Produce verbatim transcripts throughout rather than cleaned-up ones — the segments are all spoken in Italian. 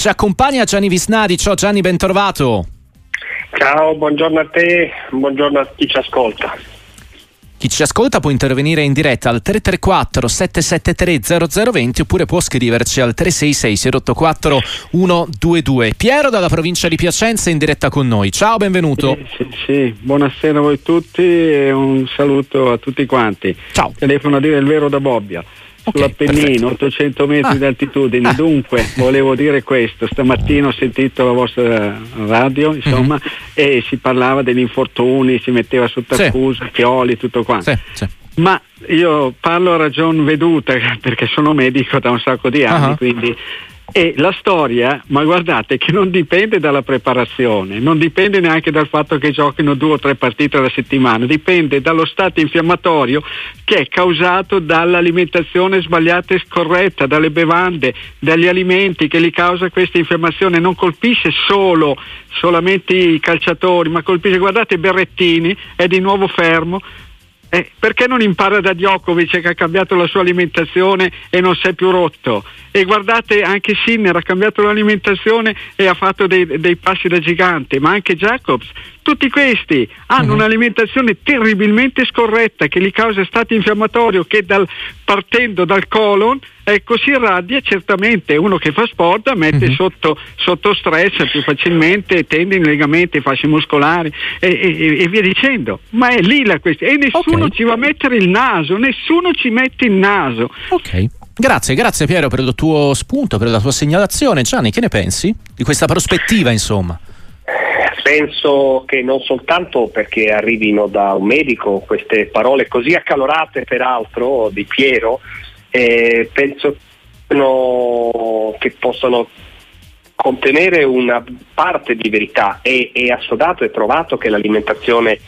Ci accompagna Gianni Visnadi. Ciao Gianni, bentrovato. Ciao, buongiorno a te, buongiorno a chi ci ascolta. Chi ci ascolta può intervenire in diretta al tre tre quattro sette sette tre zero zero due zero oppure può scriverci al tre sei sei zero otto quattro uno due due. Piero dalla provincia di Piacenza in diretta con noi. Ciao, benvenuto. Sì, sì, sì. Buonasera a voi tutti e un saluto a tutti quanti. Ciao. Telefono a dire il vero da Bobbia. Sull'Appennino, okay, ottocento metri ah. d'altitudine. ah. Dunque volevo dire questo: stamattina ho sentito la vostra radio, insomma, mm-hmm. e si parlava degli infortuni, si metteva sotto sì. accusa Pioli, tutto quanto, sì, sì. ma io parlo a ragion veduta perché sono medico da un sacco di anni, uh-huh. quindi e la storia, ma guardate che non dipende dalla preparazione, non dipende neanche dal fatto che giochino due o tre partite alla settimana, dipende dallo stato infiammatorio che è causato dall'alimentazione sbagliata e scorretta, dalle bevande, dagli alimenti che li causa questa infiammazione. Non colpisce solo solamente i calciatori, ma colpisce, guardate, Berrettini è di nuovo fermo. Eh, perché non impara da Djokovic che ha cambiato la sua alimentazione e non si è più rotto? E guardate, anche Sinner ha cambiato l'alimentazione e ha fatto dei, dei passi da gigante, ma anche Jacobs. Tutti questi hanno mm-hmm. un'alimentazione terribilmente scorretta che li causa stato infiammatorio che dal, partendo dal colon, ecco, si irradia. Certamente uno che fa sport mette mm-hmm. sotto, sotto stress più facilmente tendini, legamenti, fasce muscolari e, e, e via dicendo, ma è lì la questione e nessuno okay. ci va a mettere il naso, nessuno ci mette il naso. Ok, grazie, grazie Piero per il tuo spunto, per la tua segnalazione. Gianni, che ne pensi di questa prospettiva, insomma? Penso che non soltanto perché arrivino da un medico queste parole così accalorate, peraltro, di Piero, eh, penso che possano contenere una parte di verità. È, è assodato e provato che l'alimentazione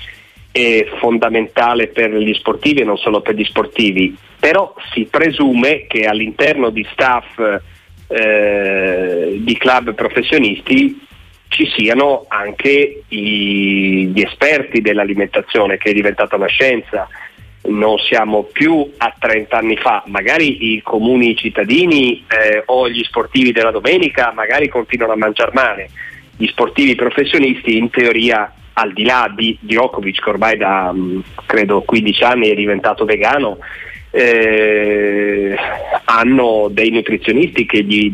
è fondamentale per gli sportivi e non solo per gli sportivi, però si presume che all'interno di staff eh, di club professionisti ci siano anche i, gli esperti dell'alimentazione, che è diventata una scienza. Non siamo più a trent'anni fa, magari i comuni cittadini eh, o gli sportivi della domenica magari continuano a mangiare male. Gli sportivi professionisti, in teoria, al di là di Djokovic, che ormai da mh, credo quindici anni è diventato vegano, Eh, hanno dei nutrizionisti che gli,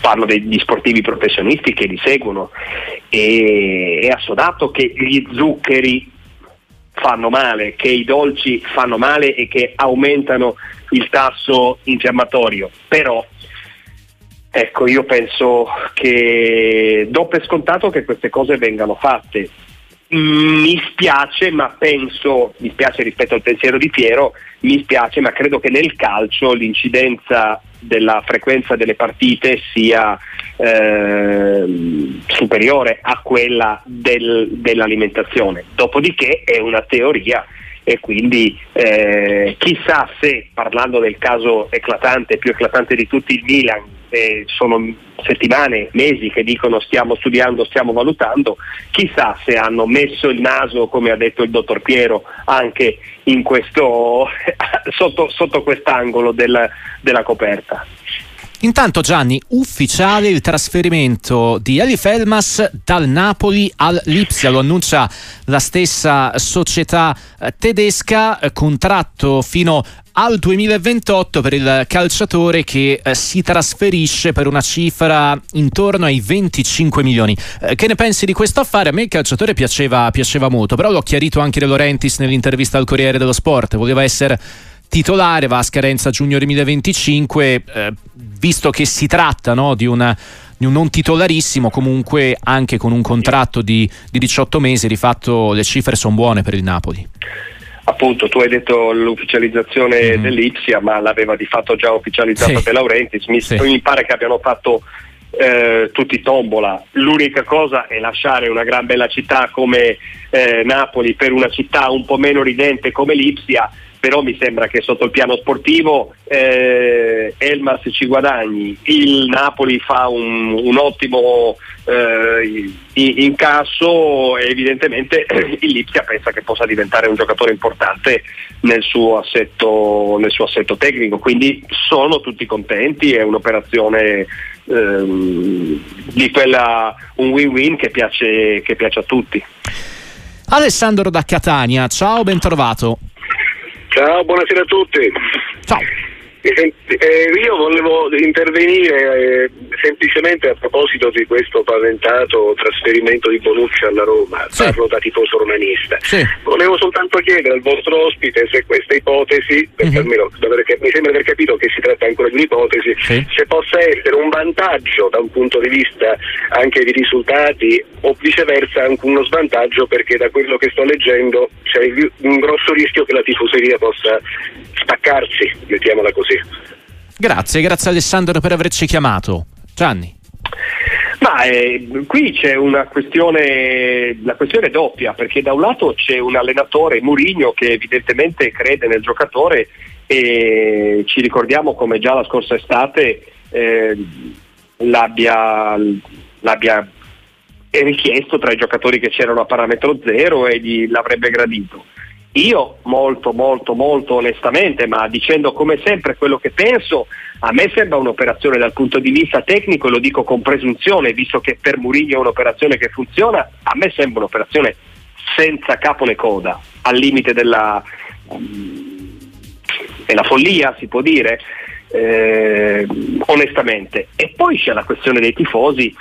parlo degli sportivi professionisti, che li seguono, e è assodato che gli zuccheri fanno male, che i dolci fanno male e che aumentano il tasso infiammatorio. Però ecco, io penso che do per scontato che queste cose vengano fatte. Mi spiace, ma penso, mi spiace rispetto al pensiero di Piero, mi spiace, ma credo che nel calcio l'incidenza della frequenza delle partite sia eh, superiore a quella del, dell'alimentazione. Dopodiché è una teoria e quindi eh, chissà se, parlando del caso eclatante, più eclatante di tutti, il Milan, Eh, sono settimane, mesi che dicono stiamo studiando, stiamo valutando, chissà se hanno messo il naso, come ha detto il dottor Piero, anche in questo sotto, sotto quest'angolo del, della coperta. Intanto Gianni, ufficiale il trasferimento di Elif Elmas dal Napoli al Lipsia, lo annuncia la stessa società tedesca, contratto fino al duemilaventotto per il calciatore, che eh, si trasferisce per una cifra intorno ai venticinque milioni. Eh, che ne pensi di questo affare? A me il calciatore piaceva, piaceva molto, però l'ho chiarito anche De Laurentiis nell'intervista al Corriere dello Sport, voleva essere titolare, va a scadenza giugno duemilaventicinque, eh, visto che si tratta, no, di una di un non titolarissimo, comunque anche con un contratto di, di diciotto mesi, di fatto le cifre sono buone per il Napoli. Appunto, tu hai detto l'ufficializzazione mm. dell'Ipsia, ma l'aveva di fatto già ufficializzata sì. De Laurentiis. Mi, sì. mi pare che abbiano fatto eh, tutti tombola. L'unica cosa è lasciare una gran bella città come eh, Napoli per una città un po' meno ridente come l'Ipsia, però mi sembra che sotto il piano sportivo eh, Elmas ci guadagni, il Napoli fa un, un ottimo eh, incasso e evidentemente il Lipsia pensa che possa diventare un giocatore importante nel suo assetto, nel suo assetto tecnico, quindi sono tutti contenti, è un'operazione ehm, di quella, un win-win che piace, che piace a tutti. Alessandro da Catania, ciao, bentrovato. Ciao, buonasera a tutti. Ciao. Eh, io volevo intervenire eh, semplicemente a proposito di questo paventato trasferimento di Bonucci alla Roma. Sì. Parlo da tifoso romanista. Sì. Volevo soltanto chiedere al vostro ospite se questa ipotesi, perché uh-huh. almeno mi sembra di aver capito che si tratta ancora di un'ipotesi, sì. se possa essere un vantaggio da un punto di vista anche di risultati o viceversa anche uno svantaggio, perché da quello che sto leggendo c'è un grosso rischio che la tifoseria possa staccarsi, mettiamola così. Grazie, grazie Alessandro per averci chiamato. Gianni. Ma eh, qui c'è una questione, la questione è doppia, perché da un lato c'è un allenatore, Mourinho, che evidentemente crede nel giocatore, e ci ricordiamo come già la scorsa estate eh, l'abbia l'abbia richiesto tra i giocatori che c'erano a parametro zero e gli l'avrebbe gradito. Io molto molto molto onestamente, ma dicendo come sempre quello che penso, a me sembra un'operazione dal punto di vista tecnico, e lo dico con presunzione visto che per Mourinho è un'operazione che funziona, a me sembra un'operazione senza capo né coda, al limite della, della follia si può dire, eh, onestamente. E poi c'è la questione dei tifosi,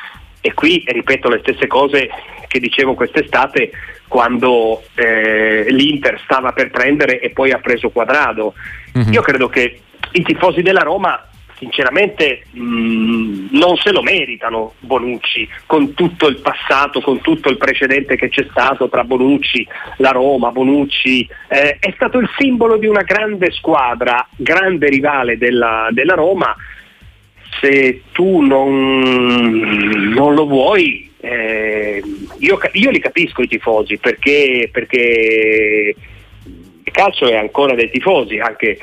e qui ripeto le stesse cose che dicevo quest'estate quando eh, l'Inter stava per prendere e poi ha preso Cuadrado. Mm-hmm. Io credo che i tifosi della Roma sinceramente mh, non se lo meritano Bonucci, con tutto il passato, con tutto il precedente che c'è stato tra Bonucci, la Roma, Bonucci eh, è stato il simbolo di una grande squadra, grande rivale della, della Roma. Se tu non, non lo vuoi, eh, io, io li capisco i tifosi, perché, perché il calcio è ancora dei tifosi, anche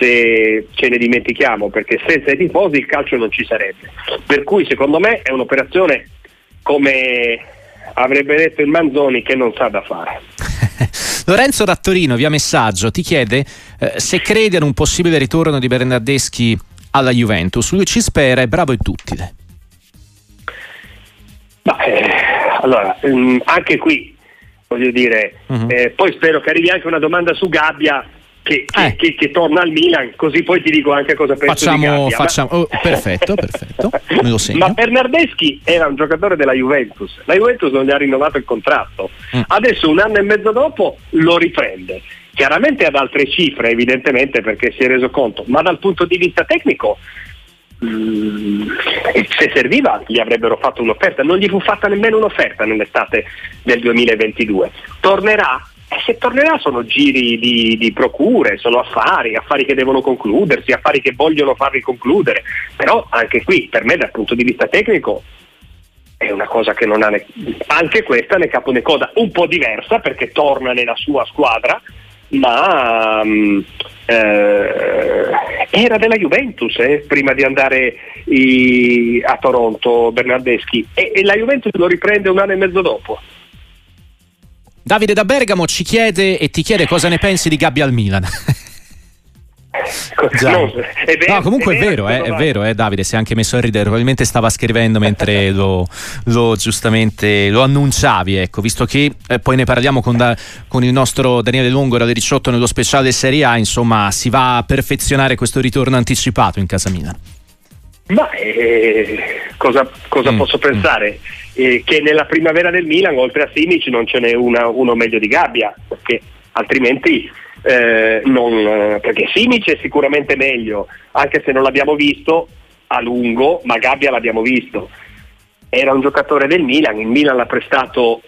se ce ne dimentichiamo, perché senza i tifosi il calcio non ci sarebbe. Per cui secondo me è un'operazione, come avrebbe detto il Manzoni, che non sa da fare. Lorenzo da Torino via messaggio ti chiede eh, se crede ad un possibile ritorno di Bernardeschi alla Juventus. Lui ci spera, è bravo e duttile. Ma, eh, allora, ehm, anche qui voglio dire, uh-huh. eh, poi spero che arrivi anche una domanda su Gabbia che, che, eh. che, che torna al Milan, così poi ti dico anche cosa penso facciamo, di Gabbia. Facciamo, ma... oh, perfetto, perfetto. Me lo segno. Ma Bernardeschi era un giocatore della Juventus, la Juventus non gli ha rinnovato il contratto, mm. adesso un anno e mezzo dopo lo riprende. Chiaramente ad altre cifre, evidentemente, perché si è reso conto, ma dal punto di vista tecnico, mh, se serviva gli avrebbero fatto un'offerta, non gli fu fatta nemmeno un'offerta nell'estate del duemilaventidue. Tornerà? E se tornerà sono giri di, di procure, sono affari, affari che devono concludersi, affari che vogliono farli concludere, però anche qui per me dal punto di vista tecnico è una cosa che non ha ne... anche questa né capo né coda, un po' diversa perché torna nella sua squadra, ma um, eh, era della Juventus eh, prima di andare i, a Toronto Bernardeschi, e, e la Juventus lo riprende un anno e mezzo dopo. Davide da Bergamo ci chiede e ti chiede cosa ne pensi di Gabbia al Milan. No, è vero, no, comunque è vero, è vero, eh, è vero eh, Davide si è anche messo a ridere, probabilmente stava scrivendo mentre lo, lo giustamente lo annunciavi, ecco, visto che eh, poi ne parliamo con, da, con il nostro Daniele Longo alle diciotto nello speciale Serie A, insomma si va a perfezionare questo ritorno anticipato in casa Milan. Ma eh, cosa, cosa mm. posso pensare? Eh, che nella primavera del Milan oltre a Simic non ce n'è una, uno meglio di Gabbia, perché altrimenti Eh, non, perché Simic è sicuramente meglio, anche se non l'abbiamo visto a lungo, ma Gabbia l'abbiamo visto, era un giocatore del Milan, il Milan l'ha prestato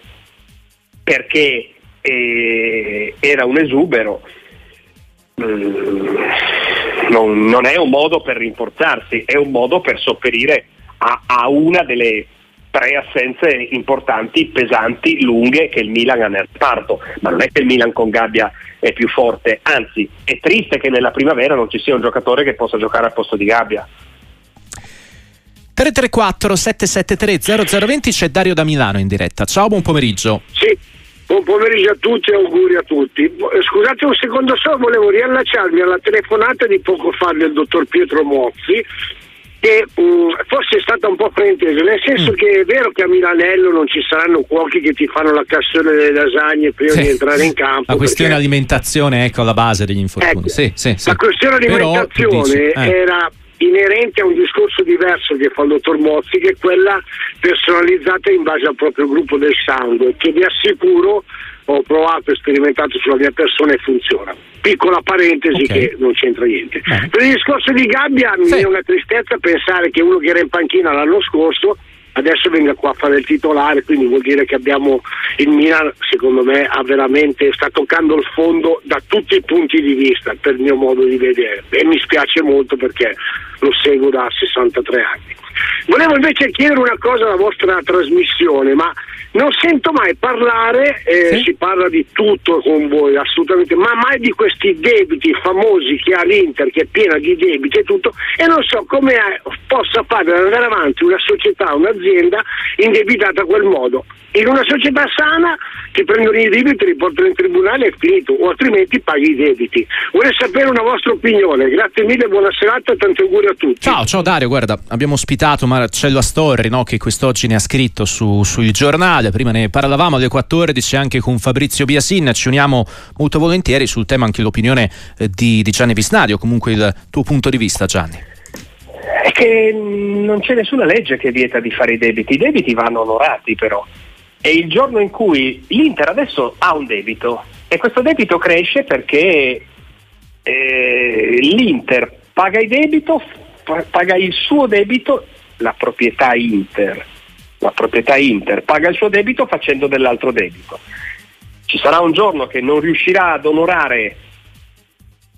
perché eh, era un esubero, mm, non, non è un modo per rinforzarsi, è un modo per sopperire a, a una delle tre assenze importanti, pesanti, lunghe che il Milan ha nel reparto. Ma non è che il Milan con Gabbia è più forte, anzi è triste che nella primavera non ci sia un giocatore che possa giocare al posto di Gabbia. Tre tre quattro sette sette tre zero zero due zero, c'è Dario da Milano in diretta. Ciao, buon pomeriggio. Sì, buon pomeriggio a tutti e auguri a tutti. Scusate un secondo solo, volevo riallacciarmi alla telefonata di poco fa del dottor Pietro Mozzi, che mh, forse è stata un po' fraintesa, nel senso mm. che è vero che a Milanello non ci saranno cuochi che ti fanno la cassone delle lasagne prima sì. di entrare in campo. La questione perché... alimentazione, ecco, alla base degli infortuni. Ecco, sì, sì, sì. La questione alimentazione Però, dici, eh. era inerente a un discorso diverso che fa il dottor Mozzi, che è quella personalizzata in base al proprio gruppo del sangue, che vi assicuro ho provato e sperimentato sulla mia persona e funziona. Piccola parentesi, okay. che non c'entra niente. Eh. Per il discorso di Gabbia sì. mi è una tristezza pensare che uno che era in panchina l'anno scorso adesso venga qua a fare il titolare, quindi vuol dire che abbiamo il Milan, secondo me, ha veramente sta toccando il fondo da tutti i punti di vista, per il mio modo di vedere, e mi spiace molto perché lo seguo da sessantatré anni. Volevo invece chiedere una cosa alla vostra trasmissione, ma non sento mai parlare, eh, sì. si parla di tutto con voi assolutamente, ma mai di questi debiti famosi che ha l'Inter, che è piena di debiti e tutto, e non so come possa fare ad andare avanti una società, un'azienda indebitata a quel modo. In una società sana ti prendono i debiti, li portano in tribunale e è finito, o altrimenti paghi i debiti. Vorrei sapere una vostra opinione, grazie mille, buona serata e tanti auguri a tutti. Ciao, ciao Dario, guarda, abbiamo ospitato Marcello Astorri, no, che quest'oggi ne ha scritto su, sul giornale, prima ne parlavamo alle quattordici anche con Fabrizio Biasin, ci uniamo molto volentieri sul tema anche l'opinione eh, di, di Gianni Visnadi, o comunque il tuo punto di vista, Gianni. È che non c'è nessuna legge che vieta di fare i debiti, i debiti vanno onorati però. E il giorno in cui l'Inter adesso ha un debito e questo debito cresce perché eh, l'Inter paga il debito, paga il suo debito, la proprietà Inter, la proprietà Inter paga il suo debito facendo dell'altro debito. Ci sarà un giorno che non riuscirà ad onorare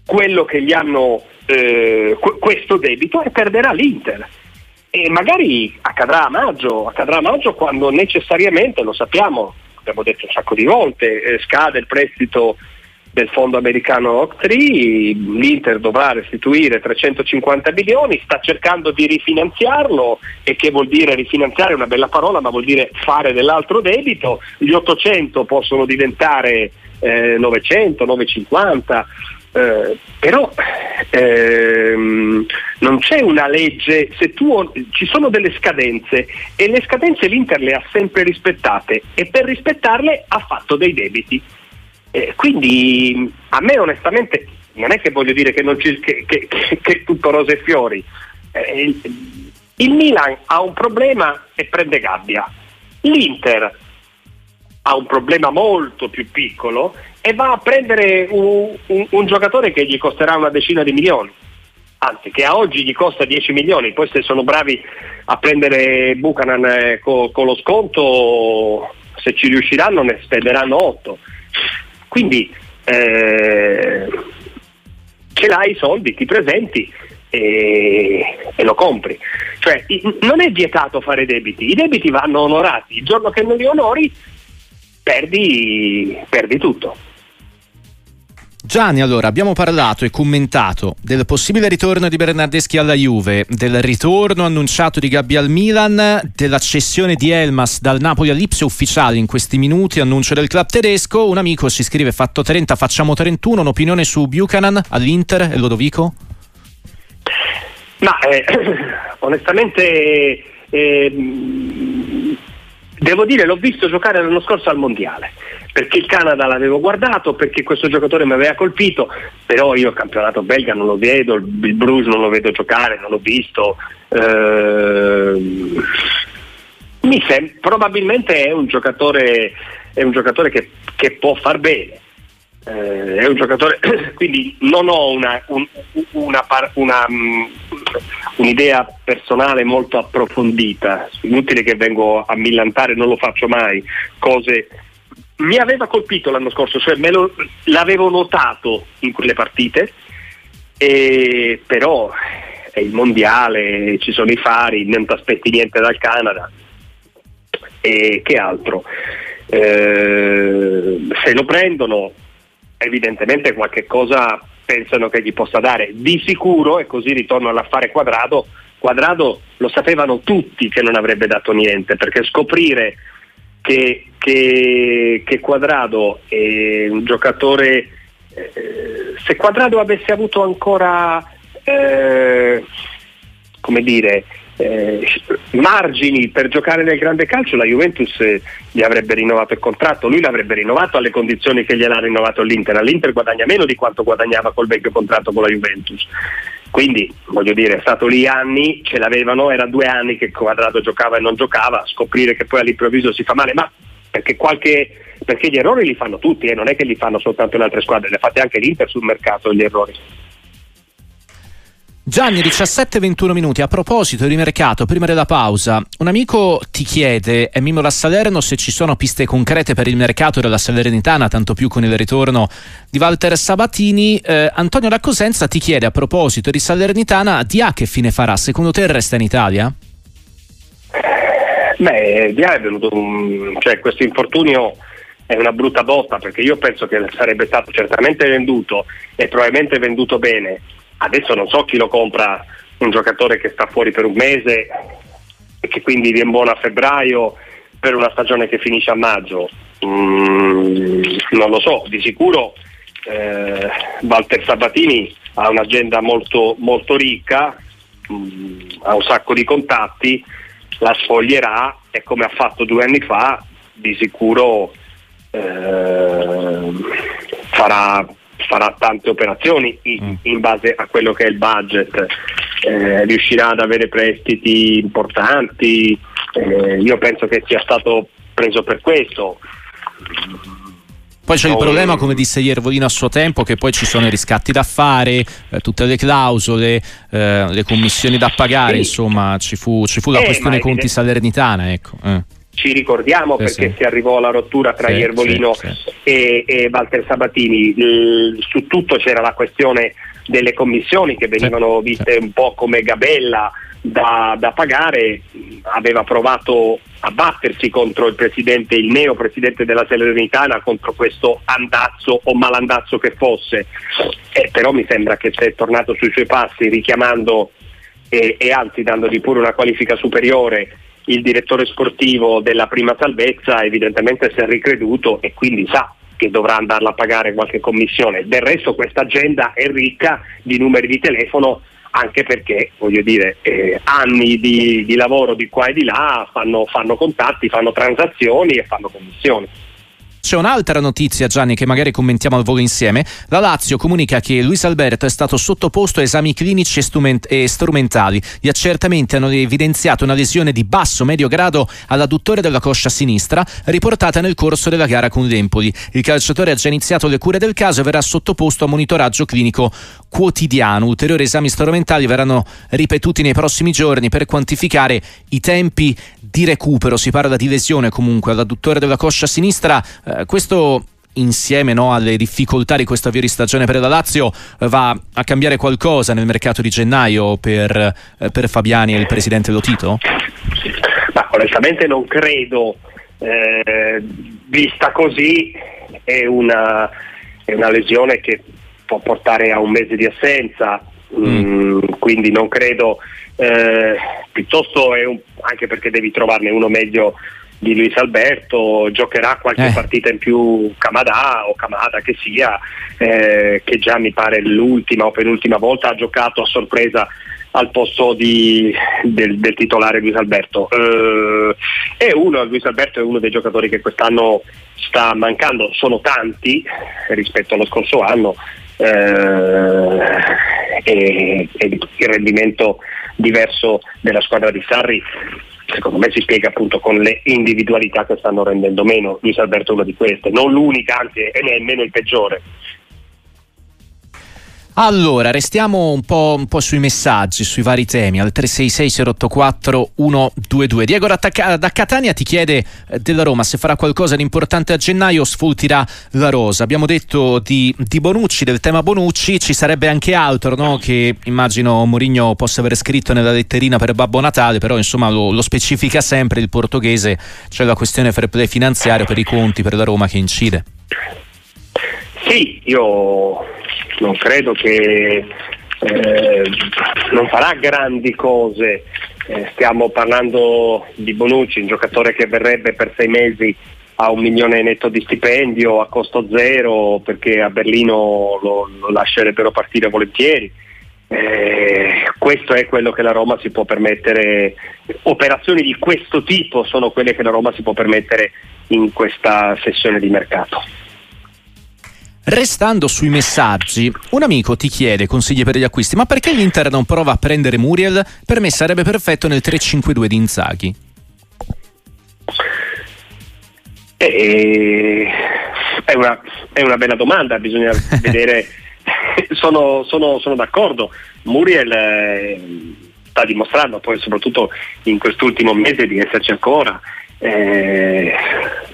quello che gli hanno eh, questo debito e perderà l'Inter. E magari accadrà a maggio, accadrà a maggio quando necessariamente, lo sappiamo, abbiamo detto un sacco di volte, eh, scade il prestito del fondo americano Octree, l'Inter dovrà restituire trecentocinquanta milioni, sta cercando di rifinanziarlo, e che vuol dire rifinanziare è una bella parola, ma vuol dire fare dell'altro debito, gli ottocento possono diventare eh, novecento, novecentocinquanta. Eh, però ehm, non c'è una legge, se tu ci sono delle scadenze e le scadenze l'Inter le ha sempre rispettate e per rispettarle ha fatto dei debiti, eh, quindi a me onestamente non è che voglio dire che non ci, che, che, che, che tutto rose e fiori, eh, il, il Milan ha un problema e prende Gabbia, l'Inter ha un problema molto più piccolo e va a prendere un, un, un giocatore che gli costerà una decina di milioni, anzi che a oggi gli costa dieci milioni, poi se sono bravi a prendere Buchanan eh, con co lo sconto, se ci riusciranno ne spenderanno otto, quindi eh, ce l'hai i soldi, ti presenti e, e lo compri, cioè non è vietato fare debiti, i debiti vanno onorati, il giorno che non li onori perdi, perdi tutto. Gianni, allora abbiamo parlato e commentato del possibile ritorno di Bernardeschi alla Juve, del ritorno annunciato di Gabbia al Milan, della cessione di Elmas dal Napoli a Lipsia, ufficiale in questi minuti, annuncio del club tedesco. Un amico ci scrive: fatto trenta, facciamo trentuno. Un'opinione su Buchanan all'Inter e Lodovico? Ma eh, onestamente eh, devo dire, l'ho visto giocare l'anno scorso al Mondiale, perché il Canada l'avevo guardato, perché questo giocatore mi aveva colpito, però io il campionato belga non lo vedo, il Bruges non lo vedo giocare, non l'ho visto. Ehm, mi sembra, probabilmente è un giocatore, è un giocatore che, che può far bene. Ehm, è un giocatore, quindi non ho una, un, una, una, una un'idea personale molto approfondita, inutile che vengo a millantare, non lo faccio mai, cose mi aveva colpito l'anno scorso, cioè me lo, l'avevo notato in quelle partite, e però è il mondiale, ci sono i fari, non ti aspetti niente dal Canada, e che altro, eh, se lo prendono evidentemente qualche cosa pensano che gli possa dare di sicuro, e così ritorno all'affare Cuadrado. Cuadrado lo sapevano tutti che non avrebbe dato niente, perché scoprire che, che, che Cuadrado è un giocatore, eh, se Cuadrado avesse avuto ancora eh, come dire, eh, margini per giocare nel grande calcio, la Juventus gli avrebbe rinnovato il contratto, lui l'avrebbe rinnovato alle condizioni che gliel'ha rinnovato l'Inter. All'Inter guadagna meno di quanto guadagnava col vecchio contratto con la Juventus. Quindi, voglio dire, è stato lì anni, ce l'avevano, era due anni che Cuadrado giocava e non giocava, scoprire che poi all'improvviso si fa male, ma perché qualche perché gli errori li fanno tutti, eh? Non è che li fanno soltanto le altre squadre, le fate anche l'Inter sul mercato gli errori. Gianni, diciassette e ventuno minuti. A proposito di mercato, prima della pausa, un amico ti chiede, è Mimo da Salerno, se ci sono piste concrete per il mercato della Salernitana, tanto più con il ritorno di Walter Sabatini. eh, Antonio da Cosenza ti chiede, a proposito di Salernitana, Dia che fine farà? Secondo te resta in Italia? Beh, Dia è venuto un... cioè questo infortunio è una brutta botta, perché io penso che sarebbe stato certamente venduto e probabilmente venduto bene. Adesso non so chi lo compra, un giocatore che sta fuori per un mese e che quindi rimbona a febbraio per una stagione che finisce a maggio. Mm, non lo so, di sicuro eh, Walter Sabatini ha un'agenda molto, molto ricca, mm, ha un sacco di contatti, la sfoglierà e, come ha fatto due anni fa, di sicuro eh, farà... farà tante operazioni in, in base a quello che è il budget, eh, riuscirà ad avere prestiti importanti, eh, io penso che sia stato preso per questo. Poi c'è il problema, come disse Iervolino a suo tempo, che poi ci sono i riscatti da fare, eh, tutte le clausole, eh, le commissioni da pagare, sì. Insomma ci fu, ci fu la eh, questione conti Salernitana, ecco. eh. Ci ricordiamo eh, perché sì. si arrivò alla rottura tra sì, Iervolino sì, sì. E, e Walter Sabatini. Eh, su tutto c'era la questione delle commissioni che venivano sì, viste sì. un po' come gabella da, da pagare. Aveva provato a battersi contro il presidente, il neo presidente della Salernitana, contro questo andazzo o malandazzo che fosse, eh, però mi sembra che sia tornato sui suoi passi, richiamando eh, e anzi dandogli pure una qualifica superiore. Il direttore sportivo della prima salvezza evidentemente si è ricreduto e quindi sa che dovrà andarla a pagare qualche commissione. Del resto questa agenda è ricca di numeri di telefono, anche perché, voglio dire, eh, anni di, di lavoro di qua e di là fanno, fanno contatti, fanno transazioni e fanno commissioni. C'è un'altra notizia, Gianni, che magari commentiamo al volo insieme. La Lazio comunica che Luis Alberto è stato sottoposto a esami clinici e, strument- e strumentali. Gli accertamenti hanno evidenziato una lesione di basso-medio grado all'adduttore della coscia sinistra, riportata nel corso della gara con l'Empoli. Il calciatore ha già iniziato le cure del caso e verrà sottoposto a monitoraggio clinico quotidiano. Ulteriori esami strumentali verranno ripetuti nei prossimi giorni per quantificare i tempi di recupero. Si parla di lesione comunque all'adduttore della coscia sinistra. Eh, questo insieme no, alle difficoltà di questo avvio di stagione per la Lazio eh, va a cambiare qualcosa nel mercato di gennaio per, eh, per Fabiani e il presidente Lotito? Ma onestamente non credo, eh, vista così è una, è una lesione che può portare a un mese di assenza, mm. Mm, quindi non credo, eh, piuttosto è un, anche perché devi trovarne uno meglio di Luis Alberto. Giocherà qualche eh. partita in più Kamada o Kamada che sia, eh, che già mi pare l'ultima o penultima volta ha giocato a sorpresa al posto di, del, del titolare Luis Alberto. Eh, è uno, Luis Alberto è uno dei giocatori che quest'anno sta mancando, sono tanti rispetto allo scorso anno, eh, e, e il rendimento diverso della squadra di Sarri secondo me si spiega appunto con le individualità che stanno rendendo meno. Luis Alberto è una di queste, non l'unica, anzi è nemmeno il peggiore. Allora, restiamo un po', un po' sui messaggi, sui vari temi, al tre sei sei zero otto quattro uno due due. Diego da, Tac- da Catania ti chiede della Roma, se farà qualcosa di importante a gennaio, sfoltirà la rosa. Abbiamo detto di, di Bonucci, del tema Bonucci, ci sarebbe anche altro, no? Che immagino Mourinho possa aver scritto nella letterina per Babbo Natale, però insomma lo, lo specifica sempre il portoghese, cioè la questione fair play finanziario per i conti per la Roma che incide. Sì, io... non credo che eh, non farà grandi cose, eh, stiamo parlando di Bonucci, un giocatore che verrebbe per sei mesi a un milione netto di stipendio a costo zero, perché a Berlino lo, lo lascerebbero partire volentieri, Eh, questo è quello che la Roma si può permettere, operazioni di questo tipo sono quelle che la Roma si può permettere in questa sessione di mercato. Restando sui messaggi, un amico ti chiede consigli per gli acquisti, ma perché l'Inter non prova a prendere Muriel? Per me sarebbe perfetto nel tre cinque due di Inzaghi. Eh, è, una, è una bella domanda, bisogna vedere. Sono, sono, sono d'accordo. Muriel eh, sta dimostrando, poi soprattutto in quest'ultimo mese, di esserci ancora. Eh,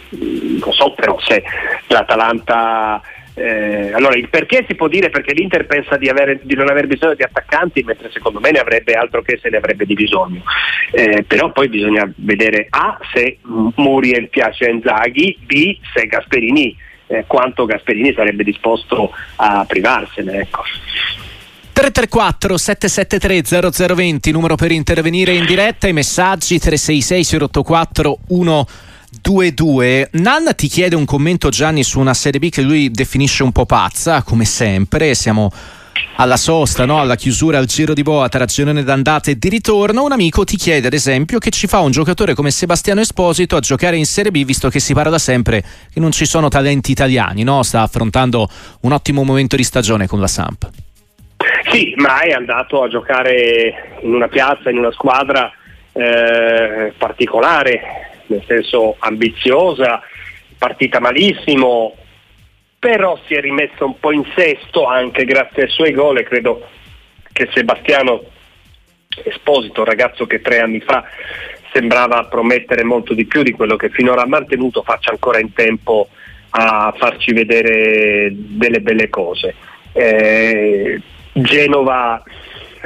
non so però se l'Atalanta. Eh, allora, il perché si può dire perché l'Inter pensa di, avere, di non aver bisogno di attaccanti, mentre secondo me ne avrebbe, altro che se ne avrebbe di bisogno. Eh, però poi bisogna vedere A, se Muriel piace a Inzaghi, B, se Gasperini, eh, quanto Gasperini sarebbe disposto a privarsene, ecco. tre tre quattro sette sette tre zero zero due zero, numero per intervenire in diretta, i messaggi tre sei sei zero otto quattro uno due due. Nanna ti chiede un commento, Gianni, su una Serie B che lui definisce un po' pazza, come sempre. Siamo alla sosta, no? Alla chiusura, al giro di boa tra girone d'andata e di ritorno. Un amico ti chiede ad esempio che ci fa un giocatore come Sebastiano Esposito a giocare in Serie B, visto che si parla sempre che non ci sono talenti italiani, no? Sta affrontando un ottimo momento di stagione con la Samp. Sì, ma è andato a giocare in una piazza, in una squadra eh, particolare, nel senso ambiziosa, partita malissimo, però si è rimesso un po' in sesto anche grazie ai suoi gol, e credo che Sebastiano Esposito, ragazzo che tre anni fa sembrava promettere molto di più di quello che finora ha mantenuto, faccia ancora in tempo a farci vedere delle belle cose. Eh, Genova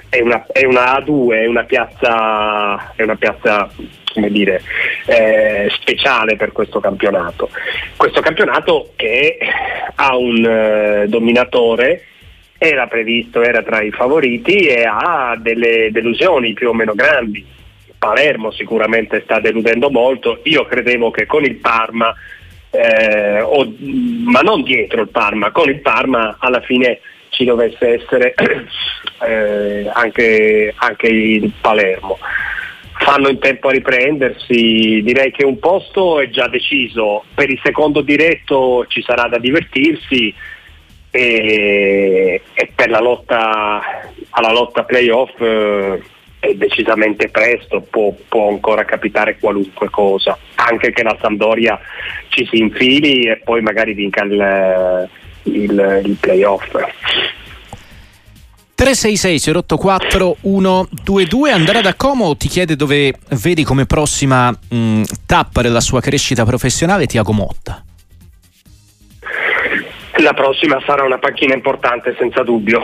è una, è una A due, è una piazza, è una piazza come dire, eh, speciale per questo campionato. Questo campionato che ha un eh, dominatore, era previsto, era tra i favoriti e ha delle delusioni più o meno grandi. Palermo sicuramente sta deludendo molto, io credevo che con il Parma, eh, o, ma non dietro il Parma, con il Parma alla fine ci dovesse essere eh, anche, anche il Palermo. Fanno in tempo a riprendersi, direi che un posto è già deciso, per il secondo diretto ci sarà da divertirsi e, e per la lotta alla lotta playoff eh, è decisamente presto, può, può ancora capitare qualunque cosa, anche che la Sampdoria ci si infili e poi magari vinca il, il, il playoff. tre sei sei zero otto quattro uno due due. Andrea da Como ti chiede dove vedi come prossima mh, tappa della sua crescita professionale Thiago Motta. La prossima sarà una panchina importante senza dubbio,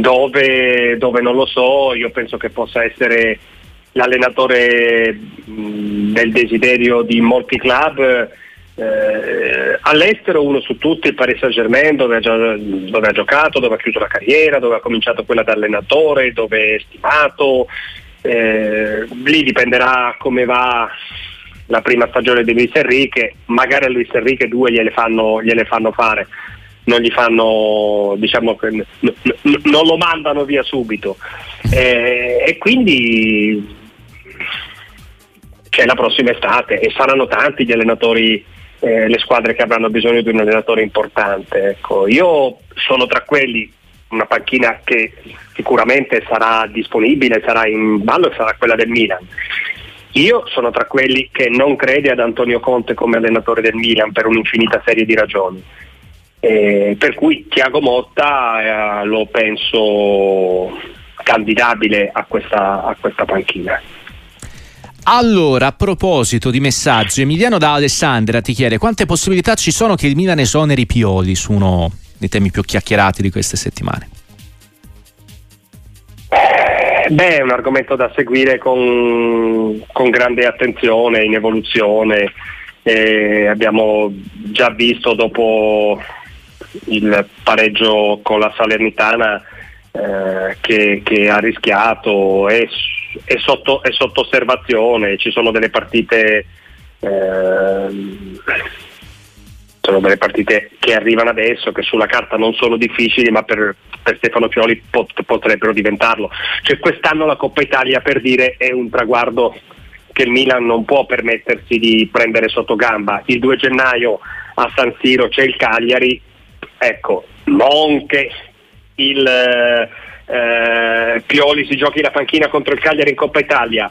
dove, dove non lo so, io penso che possa essere l'allenatore mh, del desiderio di molti club. Eh, all'estero, uno su tutti, il Paris Saint-Germain, dove ha, già, dove ha giocato, dove ha chiuso la carriera, dove ha cominciato quella da allenatore, dove è stimato. Eh, lì dipenderà come va la prima stagione di Luis Enrique, magari a Luis Enrique due gliele fanno, gliele fanno fare, non gli fanno, diciamo, n- n- non lo mandano via subito. Eh, e quindi c'è la prossima estate e saranno tanti gli allenatori. Eh, le squadre che avranno bisogno di un allenatore importante, ecco, io sono tra quelli, una panchina che sicuramente sarà disponibile, sarà in ballo, sarà quella del Milan. Io sono tra quelli che non crede ad Antonio Conte come allenatore del Milan per un'infinita serie di ragioni, eh, per cui Thiago Motta eh, lo penso candidabile a questa, a questa panchina. Allora, a proposito di messaggi, Emiliano da Alessandria ti chiede quante possibilità ci sono che il Milan esoneri Pioli, su uno dei temi più chiacchierati di queste settimane. Beh, è un argomento da seguire con, con grande attenzione, in evoluzione. Eh, abbiamo già visto dopo il pareggio con la Salernitana eh, che, che ha rischiato, e È sotto, è sotto osservazione, ci sono delle partite eh, sono delle partite che arrivano adesso, che sulla carta non sono difficili, ma per, per Stefano Pioli pot, potrebbero diventarlo. Cioè quest'anno la Coppa Italia, per dire, è un traguardo che il Milan non può permettersi di prendere sotto gamba. Il due gennaio a San Siro c'è il Cagliari, ecco, non che il eh, Pioli si giochi la panchina contro il Cagliari in Coppa Italia,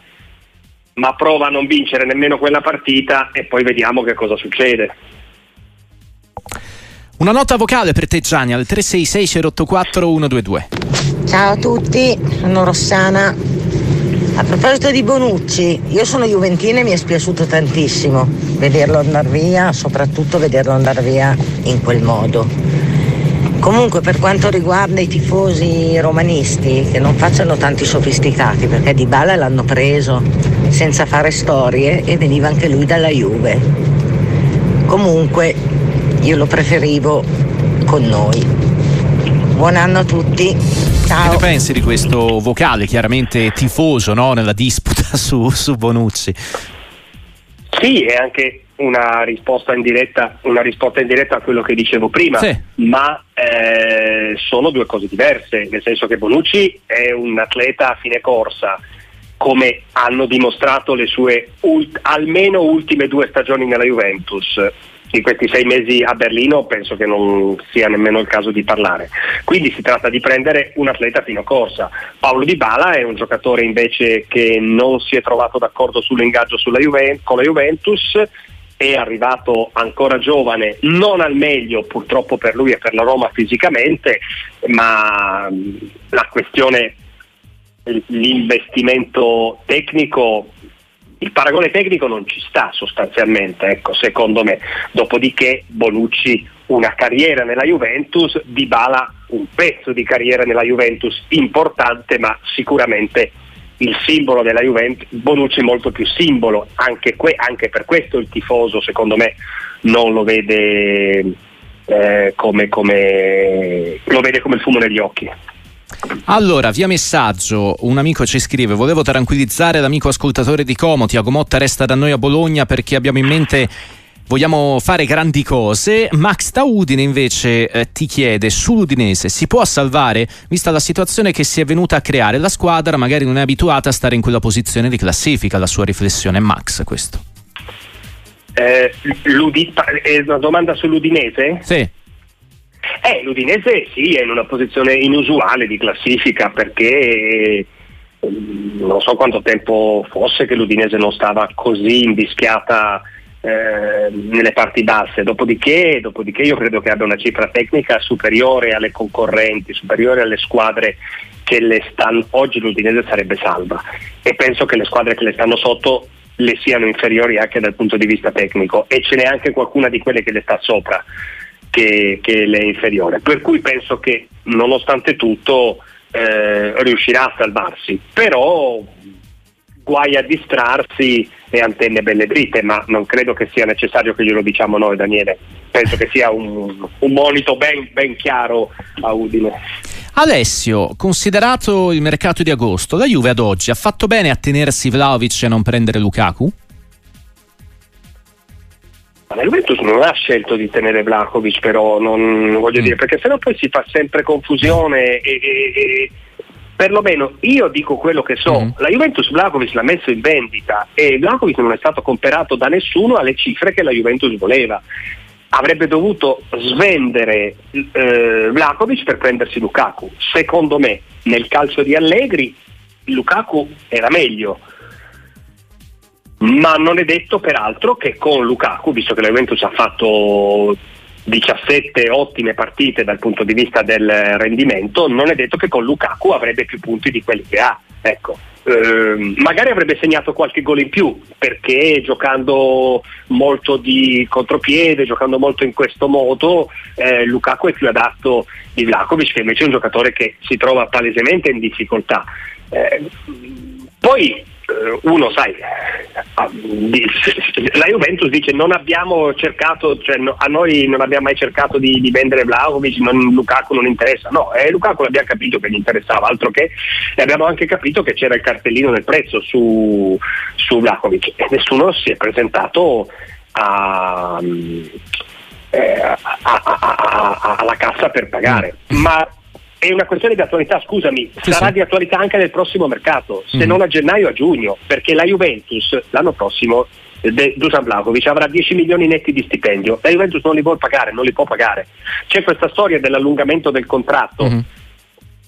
ma prova a non vincere nemmeno quella partita e poi vediamo che cosa succede. Una nota vocale per te, Gianni, al tre sei sei zero otto quattro uno due due. Ciao a tutti, sono Rossana. A proposito di Bonucci, io sono juventina e mi è spiaciuto tantissimo vederlo andare via, soprattutto vederlo andare via in quel modo. Comunque, per quanto riguarda i tifosi romanisti, che non facciano tanti sofisticati, perché Dybala l'hanno preso senza fare storie e veniva anche lui dalla Juve. Comunque io lo preferivo con noi. Buon anno a tutti, ciao. Che ne pensi di questo vocale, chiaramente tifoso, no? Nella disputa su, su Bonucci? Sì, è anche una risposta in diretta, una risposta in diretta a quello che dicevo prima, sì. ma eh, sono due cose diverse, nel senso che Bonucci è un atleta a fine corsa, come hanno dimostrato le sue ult- almeno ultime due stagioni nella Juventus. In questi sei mesi a Berlino penso che non sia nemmeno il caso di parlare, quindi si tratta di prendere un atleta fino a corsa. Paolo Dybala è un giocatore invece che non si è trovato d'accordo sull'ingaggio sulla Juve- con la Juventus, è arrivato ancora giovane, non al meglio purtroppo per lui e per la Roma fisicamente, ma la questione, l'investimento tecnico, il paragone tecnico non ci sta sostanzialmente, ecco, secondo me. Dopodiché Bonucci una carriera nella Juventus, Dybala un pezzo di carriera nella Juventus importante, ma sicuramente il simbolo della Juventus, Bonucci molto più simbolo, anche, que- anche per questo il tifoso secondo me non lo vede eh, come, come lo vede come il fumo negli occhi. Allora, via messaggio, un amico ci scrive: volevo tranquillizzare l'amico ascoltatore di Como, Thiago Motta resta da noi a Bologna perché abbiamo in mente, vogliamo fare grandi cose. Max da Udine invece eh, ti chiede: sull'Udinese si può salvare, vista la situazione che si è venuta a creare? La squadra magari non è abituata a stare in quella posizione di classifica. La sua riflessione, Max, questo. Eh, è una domanda sull'Udinese? Sì. Eh, l'Udinese sì, è in una posizione inusuale di classifica, perché non so quanto tempo fosse che l'Udinese non stava così invischiata eh, nelle parti basse. Dopodiché, dopodiché io credo che abbia una cifra tecnica superiore alle concorrenti, superiore alle squadre che le stanno. Oggi l'Udinese sarebbe salva e penso che le squadre che le stanno sotto le siano inferiori anche dal punto di vista tecnico, e ce n'è anche qualcuna di quelle che le sta sopra che, che le è inferiore, per cui penso che nonostante tutto eh, riuscirà a salvarsi, però guai a distrarsi e antenne belle dritte, ma non credo che sia necessario che glielo diciamo noi, Daniele. Penso che sia un, un monito ben, ben chiaro a Udine. Alessio, considerato il mercato di agosto, la Juve ad oggi ha fatto bene a tenersi Vlahović e a non prendere Lukaku? La Juventus non ha scelto di tenere Vlahović, però non voglio dire, perché sennò poi si fa sempre confusione e, e, e perlomeno io dico quello che so. Mm. La Juventus Vlahović l'ha messo in vendita e Vlahović non è stato comperato da nessuno alle cifre che la Juventus voleva. Avrebbe dovuto svendere eh, Vlahović per prendersi Lukaku. Secondo me nel calcio di Allegri Lukaku era meglio, ma non è detto peraltro che con Lukaku, visto che la Juventus ha fatto diciassette ottime partite dal punto di vista del rendimento, non è detto che con Lukaku avrebbe più punti di quelli che ha, ecco. Eh, magari avrebbe segnato qualche gol in più, perché giocando molto di contropiede, giocando molto in questo modo, eh, Lukaku è più adatto di Vlahović, che invece è un giocatore che si trova palesemente in difficoltà. Eh, poi uno, sai, la Juventus dice non abbiamo cercato, cioè no, a noi non abbiamo mai cercato di, di vendere Vlahović, non, Lukaku non interessa. No, eh, Lukaku l'abbiamo capito che gli interessava, altro che, e abbiamo anche capito che c'era il cartellino del prezzo su, su Vlahović, e nessuno si è presentato a, eh, a, a, a, alla cassa per pagare, ma è una questione di attualità, scusami, sì, sarà sì. di attualità anche nel prossimo mercato, se mm. non a gennaio a giugno, perché la Juventus l'anno prossimo De, Dusan Vlahović avrà dieci milioni netti di stipendio, la Juventus non li vuol pagare, non li può pagare, c'è questa storia dell'allungamento del contratto mm.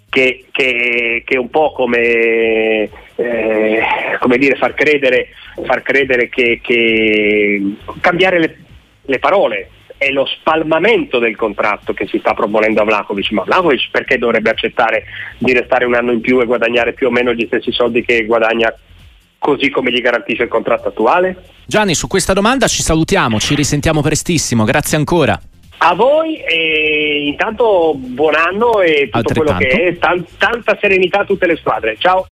che, che, che è un po' come eh, come dire far credere far credere che, che cambiare le, le parole è lo spalmamento del contratto che si sta proponendo a Vlahović, ma Vlahović perché dovrebbe accettare di restare un anno in più e guadagnare più o meno gli stessi soldi che guadagna, così come gli garantisce il contratto attuale? Gianni, su questa domanda ci salutiamo, ci risentiamo prestissimo, grazie ancora. A voi, e intanto buon anno e tutto quello che è, tan- tanta serenità a tutte le squadre, ciao.